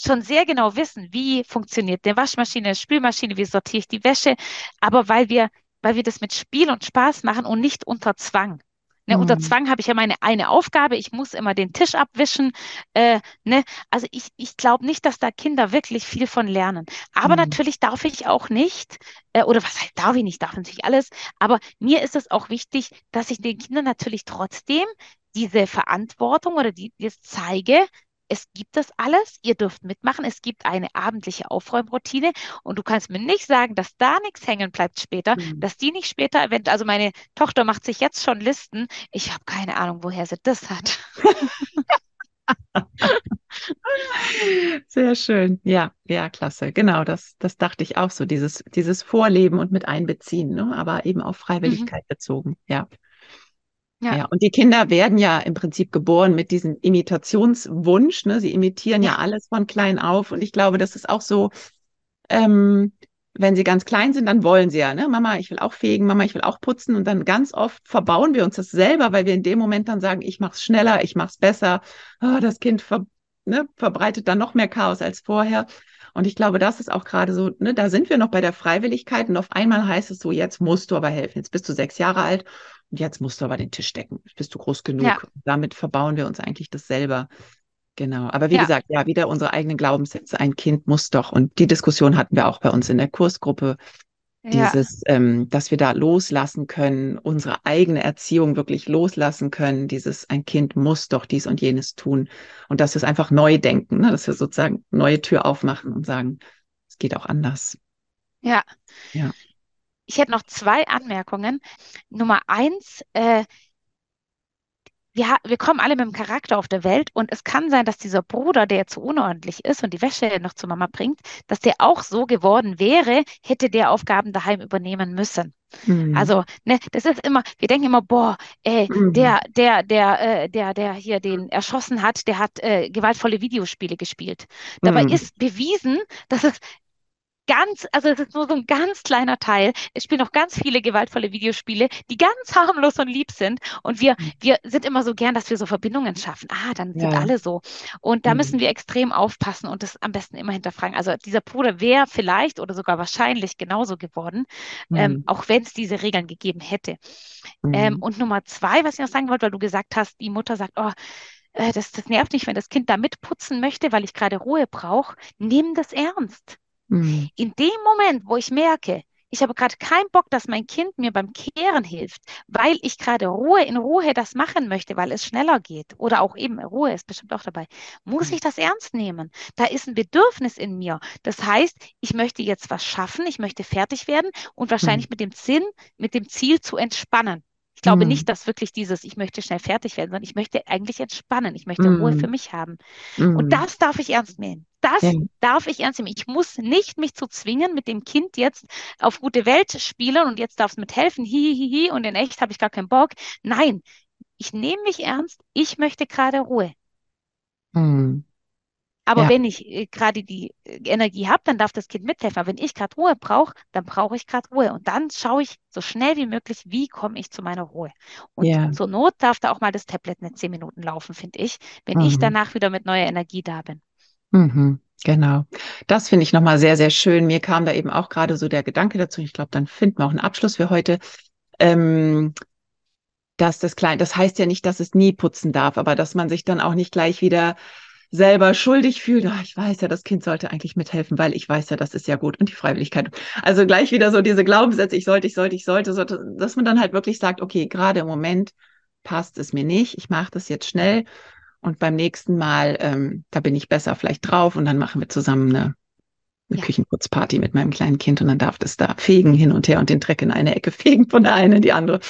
schon sehr genau wissen, wie funktioniert eine Waschmaschine, eine Spülmaschine, wie sortiere ich die Wäsche, aber weil wir, weil wir das mit Spiel und Spaß machen und nicht unter Zwang. Ne, mhm. Unter Zwang habe ich ja meine eine Aufgabe, ich muss immer den Tisch abwischen. Äh, ne? Also ich, ich glaube nicht, dass da Kinder wirklich viel von lernen. Aber mhm. natürlich darf ich auch nicht, äh, oder was heißt, darf ich nicht, darf natürlich alles, aber mir ist es auch wichtig, dass ich den Kindern natürlich trotzdem diese Verantwortung oder die jetzt zeige, es gibt das alles, ihr dürft mitmachen, es gibt eine abendliche Aufräumroutine und du kannst mir nicht sagen, dass da nichts hängen bleibt später, mhm. dass die nicht später eventuell, also meine Tochter macht sich jetzt schon Listen, ich habe keine Ahnung, woher sie das hat. Sehr schön, ja, ja, klasse, genau, das, das dachte ich auch so, dieses, dieses Vorleben und mit einbeziehen, ne? Aber eben auf Freiwilligkeit mhm. bezogen, ja. Ja. ja, und die Kinder werden ja im Prinzip geboren mit diesem Imitationswunsch, ne? Sie imitieren ja. ja alles von klein auf und ich glaube, das ist auch so, ähm, wenn sie ganz klein sind, dann wollen sie ja, ne? Mama, ich will auch fegen, Mama, ich will auch putzen, und dann ganz oft verbauen wir uns das selber, weil wir in dem Moment dann sagen, ich mach's schneller, ich mach's besser, oh, das Kind ver- ne? verbreitet dann noch mehr Chaos als vorher. Und ich glaube, das ist auch gerade so, ne, da sind wir noch bei der Freiwilligkeit und auf einmal heißt es so, jetzt musst du aber helfen, jetzt bist du sechs Jahre alt und jetzt musst du aber den Tisch decken, jetzt bist du groß genug. Ja. Damit verbauen wir uns eigentlich das selber. Genau, aber wie ja. gesagt, ja, wieder unsere eigenen Glaubenssätze, ein Kind muss doch, und die Diskussion hatten wir auch bei uns in der Kursgruppe, ja. dieses, ähm, dass wir da loslassen können, unsere eigene Erziehung wirklich loslassen können, dieses, ein Kind muss doch dies und jenes tun, und dass wir es einfach neu denken, ne? Dass wir sozusagen neue Tür aufmachen und sagen, es geht auch anders. Ja. Ja. Ich hätte noch zwei Anmerkungen. Nummer eins, äh, wir, ha- wir kommen alle mit dem Charakter auf der Welt und es kann sein, dass dieser Bruder, der zu unordentlich ist und die Wäsche noch zu Mama bringt, dass der auch so geworden wäre, hätte der Aufgaben daheim übernehmen müssen. Mhm. Also, ne, das ist immer, wir denken immer, boah, ey, mhm. der, der, der, äh, der, der hier den erschossen hat, der hat äh, gewaltvolle Videospiele gespielt. Dabei mhm. ist bewiesen, dass es ganz, also es ist nur so ein ganz kleiner Teil. Es spielen noch ganz viele gewaltvolle Videospiele, die ganz harmlos und lieb sind. Und wir, wir sind immer so gern, dass wir so Verbindungen schaffen. Ah, dann sind ja. alle so. Und da mhm. müssen wir extrem aufpassen und das am besten immer hinterfragen. Also dieser Bruder wäre vielleicht oder sogar wahrscheinlich genauso geworden, mhm. ähm, auch wenn es diese Regeln gegeben hätte. Mhm. Ähm, und Nummer zwei, was ich noch sagen wollte, weil du gesagt hast, die Mutter sagt, oh, äh, das, das nervt mich, wenn das Kind da mitputzen möchte, weil ich gerade Ruhe brauche. Nimm das ernst. In dem Moment, wo ich merke, ich habe gerade keinen Bock, dass mein Kind mir beim Kehren hilft, weil ich gerade Ruhe in Ruhe das machen möchte, weil es schneller geht oder auch eben Ruhe ist bestimmt auch dabei, muss ich das ernst nehmen. Da ist ein Bedürfnis in mir. Das heißt, ich möchte jetzt was schaffen, ich möchte fertig werden und wahrscheinlich mit dem Sinn, mit dem Ziel zu entspannen. Ich glaube mm. nicht, dass wirklich dieses, ich möchte schnell fertig werden, sondern ich möchte eigentlich entspannen. Ich möchte mm. Ruhe für mich haben. Mm. Und das darf ich ernst nehmen. Das ja. darf ich ernst nehmen. Ich muss nicht mich zu zwingen, mit dem Kind jetzt auf gute Welt spielen und jetzt darf es mithelfen. Hi, hi, hi, und in echt habe ich gar keinen Bock. Nein, ich nehme mich ernst. Ich möchte gerade Ruhe. Mm. Aber ja. wenn ich äh, gerade die äh, Energie habe, dann darf das Kind mithelfen. Aber wenn ich gerade Ruhe brauche, dann brauche ich gerade Ruhe. Und dann schaue ich so schnell wie möglich, wie komme ich zu meiner Ruhe. Und ja. zur Not darf da auch mal das Tablet nicht zehn Minuten laufen, finde ich, wenn mhm. ich danach wieder mit neuer Energie da bin. Mhm. Genau. Das finde ich nochmal sehr, sehr schön. Mir kam da eben auch gerade so der Gedanke dazu. Ich glaube, dann finden wir auch einen Abschluss für heute. Ähm, dass das klein, das heißt ja nicht, dass es nie putzen darf, aber dass man sich dann auch nicht gleich wieder selber schuldig fühlt. Oh, ich weiß ja, das Kind sollte eigentlich mithelfen, weil ich weiß ja, das ist ja gut und die Freiwilligkeit. Also gleich wieder so diese Glaubenssätze, ich sollte, ich sollte, ich sollte, sollte, dass man dann halt wirklich sagt, okay, gerade im Moment passt es mir nicht, ich mache das jetzt schnell und beim nächsten Mal, ähm, da bin ich besser vielleicht drauf und dann machen wir zusammen eine, eine ja. Küchenputzparty mit meinem kleinen Kind und dann darf das da fegen hin und her und den Dreck in eine Ecke fegen, von der einen in die andere.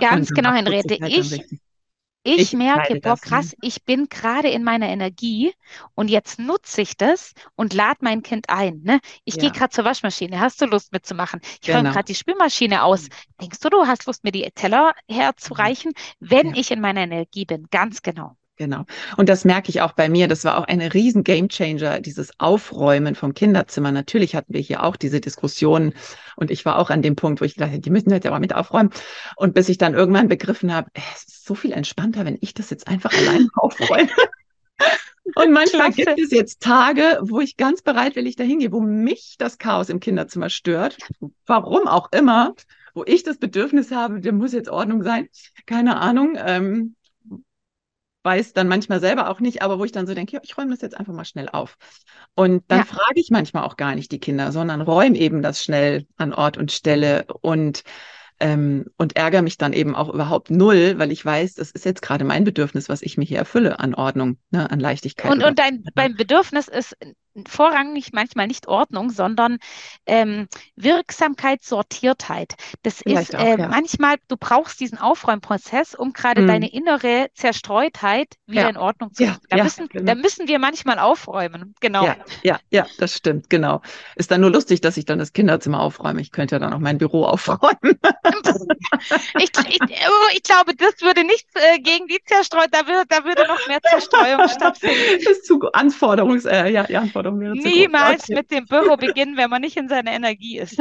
Ganz genau, Henriette, halt ich... Ich, ich merke, boah, krass, ich bin gerade in meiner Energie und jetzt nutze ich das und lade mein Kind ein. Ne? Ich ja. gehe gerade zur Waschmaschine, hast du Lust mitzumachen? Ich genau. räume gerade die Spülmaschine aus. Denkst du, du hast Lust, mir die Teller herzureichen, wenn ja. ich in meiner Energie bin? Ganz genau. Genau. Und das merke ich auch bei mir. Das war auch ein riesen Gamechanger, dieses Aufräumen vom Kinderzimmer. Natürlich hatten wir hier auch diese Diskussionen und ich war auch an dem Punkt, wo ich gedacht habe, die müssen jetzt aber mit aufräumen. Und bis ich dann irgendwann begriffen habe, es ist so viel entspannter, wenn ich das jetzt einfach allein aufräume. Und manchmal Klasse. Gibt es jetzt Tage, wo ich ganz bereitwillig dahin gehe, wo mich das Chaos im Kinderzimmer stört. Warum auch immer, wo ich das Bedürfnis habe, da muss jetzt Ordnung sein. Keine Ahnung, ähm, weiß dann manchmal selber auch nicht, aber wo ich dann so denke, ja, ich räume das jetzt einfach mal schnell auf. Und dann ja. frage ich manchmal auch gar nicht die Kinder, sondern räume eben das schnell an Ort und Stelle und, ähm, und ärgere mich dann eben auch überhaupt null, weil ich weiß, das ist jetzt gerade mein Bedürfnis, was ich mir hier erfülle an Ordnung, ne, an Leichtigkeit. Und, und dein beim Bedürfnis ist vorrangig manchmal nicht Ordnung, sondern ähm, Wirksamkeit, Sortiertheit. Das Vielleicht ist äh, auch, ja. manchmal, du brauchst diesen Aufräumprozess, um gerade hm. deine innere Zerstreutheit wieder ja. in Ordnung zu bringen. Ja. Da, ja. müssen, genau. da müssen wir manchmal aufräumen. Genau. Ja. ja, ja, das stimmt, genau. Ist dann nur lustig, dass ich dann das Kinderzimmer aufräume. Ich könnte ja dann auch mein Büro aufräumen. ich, ich, ich glaube, das würde nichts äh, gegen die Zerstreuung, da, da würde noch mehr Zerstreuung stattfinden. Das ist zu Anforderungs, äh, ja, ja. Niemals okay. mit dem Büro beginnen, wenn man nicht in seiner Energie ist.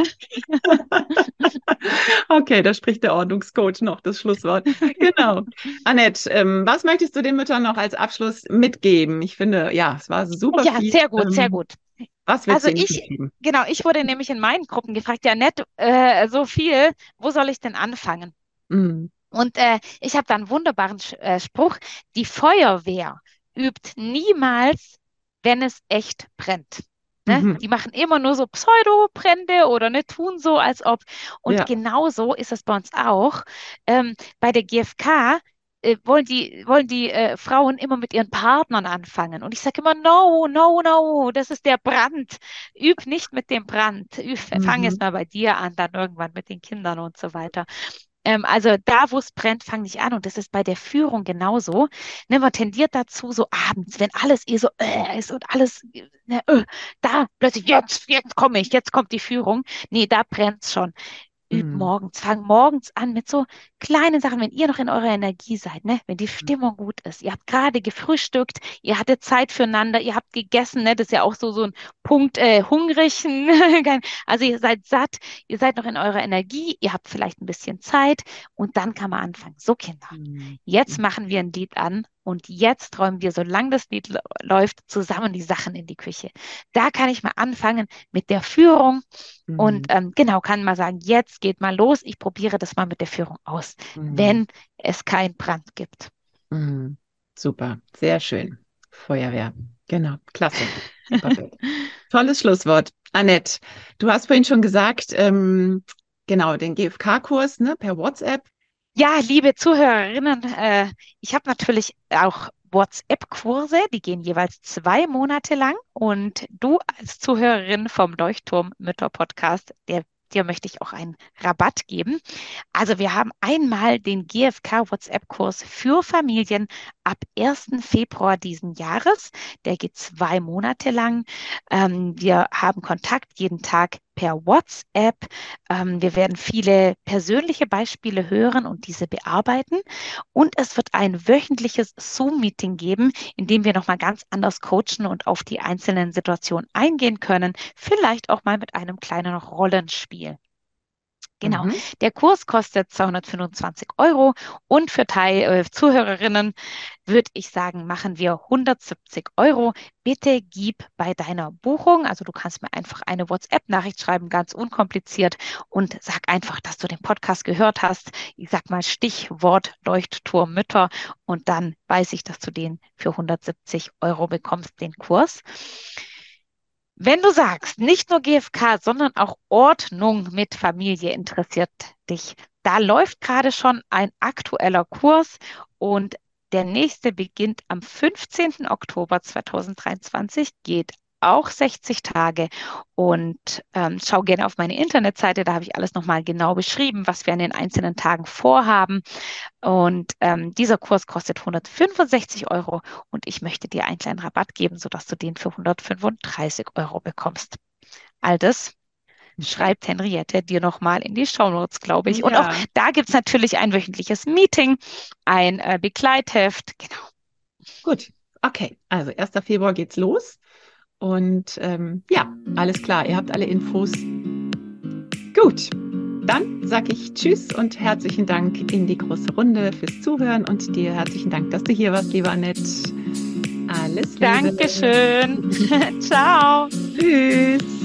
Okay, da spricht der Ordnungscoach noch das Schlusswort. Genau. Annette, ähm, was möchtest du den Müttern noch als Abschluss mitgeben? Ich finde, ja, es war super ja, viel. Ja, sehr gut, ähm, sehr gut. Was willst also du ich, mitgeben? Genau, ich wurde nämlich in meinen Gruppen gefragt, ja Annette, äh, so viel, wo soll ich denn anfangen? Mm. Und äh, ich habe da einen wunderbaren äh, Spruch, die Feuerwehr übt niemals, wenn es echt brennt. Ne? Mhm. Die machen immer nur so Pseudo-Brände oder ne, tun so, als ob. Und ja. genauso ist es bei uns auch. Ähm, bei der GfK äh, wollen die, wollen die äh, Frauen immer mit ihren Partnern anfangen. Und ich sage immer, no, no, no, das ist der Brand. Üb nicht mit dem Brand. Üb, mhm. Fang jetzt mal bei dir an, dann irgendwann mit den Kindern und so weiter. Ähm, also da, wo es brennt, fang nicht an. Und das ist bei der Führung genauso. Ne, man tendiert dazu, so abends, wenn alles eh so äh, ist und alles, ne, äh, da plötzlich, jetzt, jetzt komme ich, jetzt kommt die Führung. Nee, da brennt es schon. Üb mhm. morgens, fang morgens an mit so kleinen Sachen, wenn ihr noch in eurer Energie seid, ne? Wenn die Stimmung gut ist. Ihr habt gerade gefrühstückt, ihr hattet Zeit füreinander, ihr habt gegessen, ne? Das ist ja auch so, so ein Punkt äh, hungrig. Also ihr seid satt, ihr seid noch in eurer Energie, ihr habt vielleicht ein bisschen Zeit und dann kann man anfangen. So Kinder, mhm. jetzt machen wir ein Lied an und jetzt räumen wir, solange das Lied läuft, zusammen die Sachen in die Küche. Da kann ich mal anfangen mit der Führung mhm. und ähm, genau, kann mal sagen, jetzt geht mal los, ich probiere das mal mit der Führung aus, mhm. wenn es keinen Brand gibt. Mhm. Super, sehr schön. Feuerwehr, genau, klasse. Perfekt. Tolles Schlusswort. Annette, du hast vorhin schon gesagt, ähm, genau, den G F K-Kurs ne, per WhatsApp. Ja, liebe Zuhörerinnen, äh, ich habe natürlich auch WhatsApp-Kurse, die gehen jeweils zwei Monate lang und du als Zuhörerin vom Leuchtturmütter-Podcast, der dir möchte ich auch einen Rabatt geben. Also wir haben einmal den G F K-WhatsApp-Kurs für Familien ab ersten Februar diesen Jahres. Der geht zwei Monate lang. Ähm, wir haben Kontakt jeden Tag per WhatsApp. Ähm, wir werden viele persönliche Beispiele hören und diese bearbeiten. Und es wird ein wöchentliches Zoom-Meeting geben, in dem wir nochmal ganz anders coachen und auf die einzelnen Situationen eingehen können. Vielleicht auch mal mit einem kleinen Rollenspiel. Genau. Mhm. Der Kurs kostet zweihundertfünfundzwanzig Euro und für Teil, äh, Zuhörerinnen würde ich sagen, machen wir hundertsiebzig Euro. Bitte gib bei deiner Buchung, also du kannst mir einfach eine WhatsApp-Nachricht schreiben, ganz unkompliziert, und sag einfach, dass du den Podcast gehört hast. Ich sag mal Stichwort Leuchtturmütter und dann weiß ich, dass du den für hundertsiebzig Euro bekommst, den Kurs. Wenn du sagst, nicht nur G f K, sondern auch Ordnung mit Familie interessiert dich, da läuft gerade schon ein aktueller Kurs und der nächste beginnt am fünfzehnten Oktober zweitausenddreiundzwanzig, geht auch sechzig Tage und ähm, schau gerne auf meine Internetseite, da habe ich alles nochmal genau beschrieben, was wir an den einzelnen Tagen vorhaben und ähm, dieser Kurs kostet hundertfünfundsechzig Euro und ich möchte dir einen kleinen Rabatt geben, sodass du den für hundertfünfunddreißig Euro bekommst. All das schreibt Henriette dir nochmal in die Shownotes, glaube ich. Ja. Und auch da gibt es natürlich ein wöchentliches Meeting, ein äh, Begleitheft, genau. Gut, okay, also ersten Februar geht's los. Und ähm, ja, alles klar, ihr habt alle Infos. Gut, dann sage ich Tschüss und herzlichen Dank in die große Runde fürs Zuhören und dir herzlichen Dank, dass du hier warst, liebe Annette. Alles Liebe. Dankeschön. Ciao. Tschüss.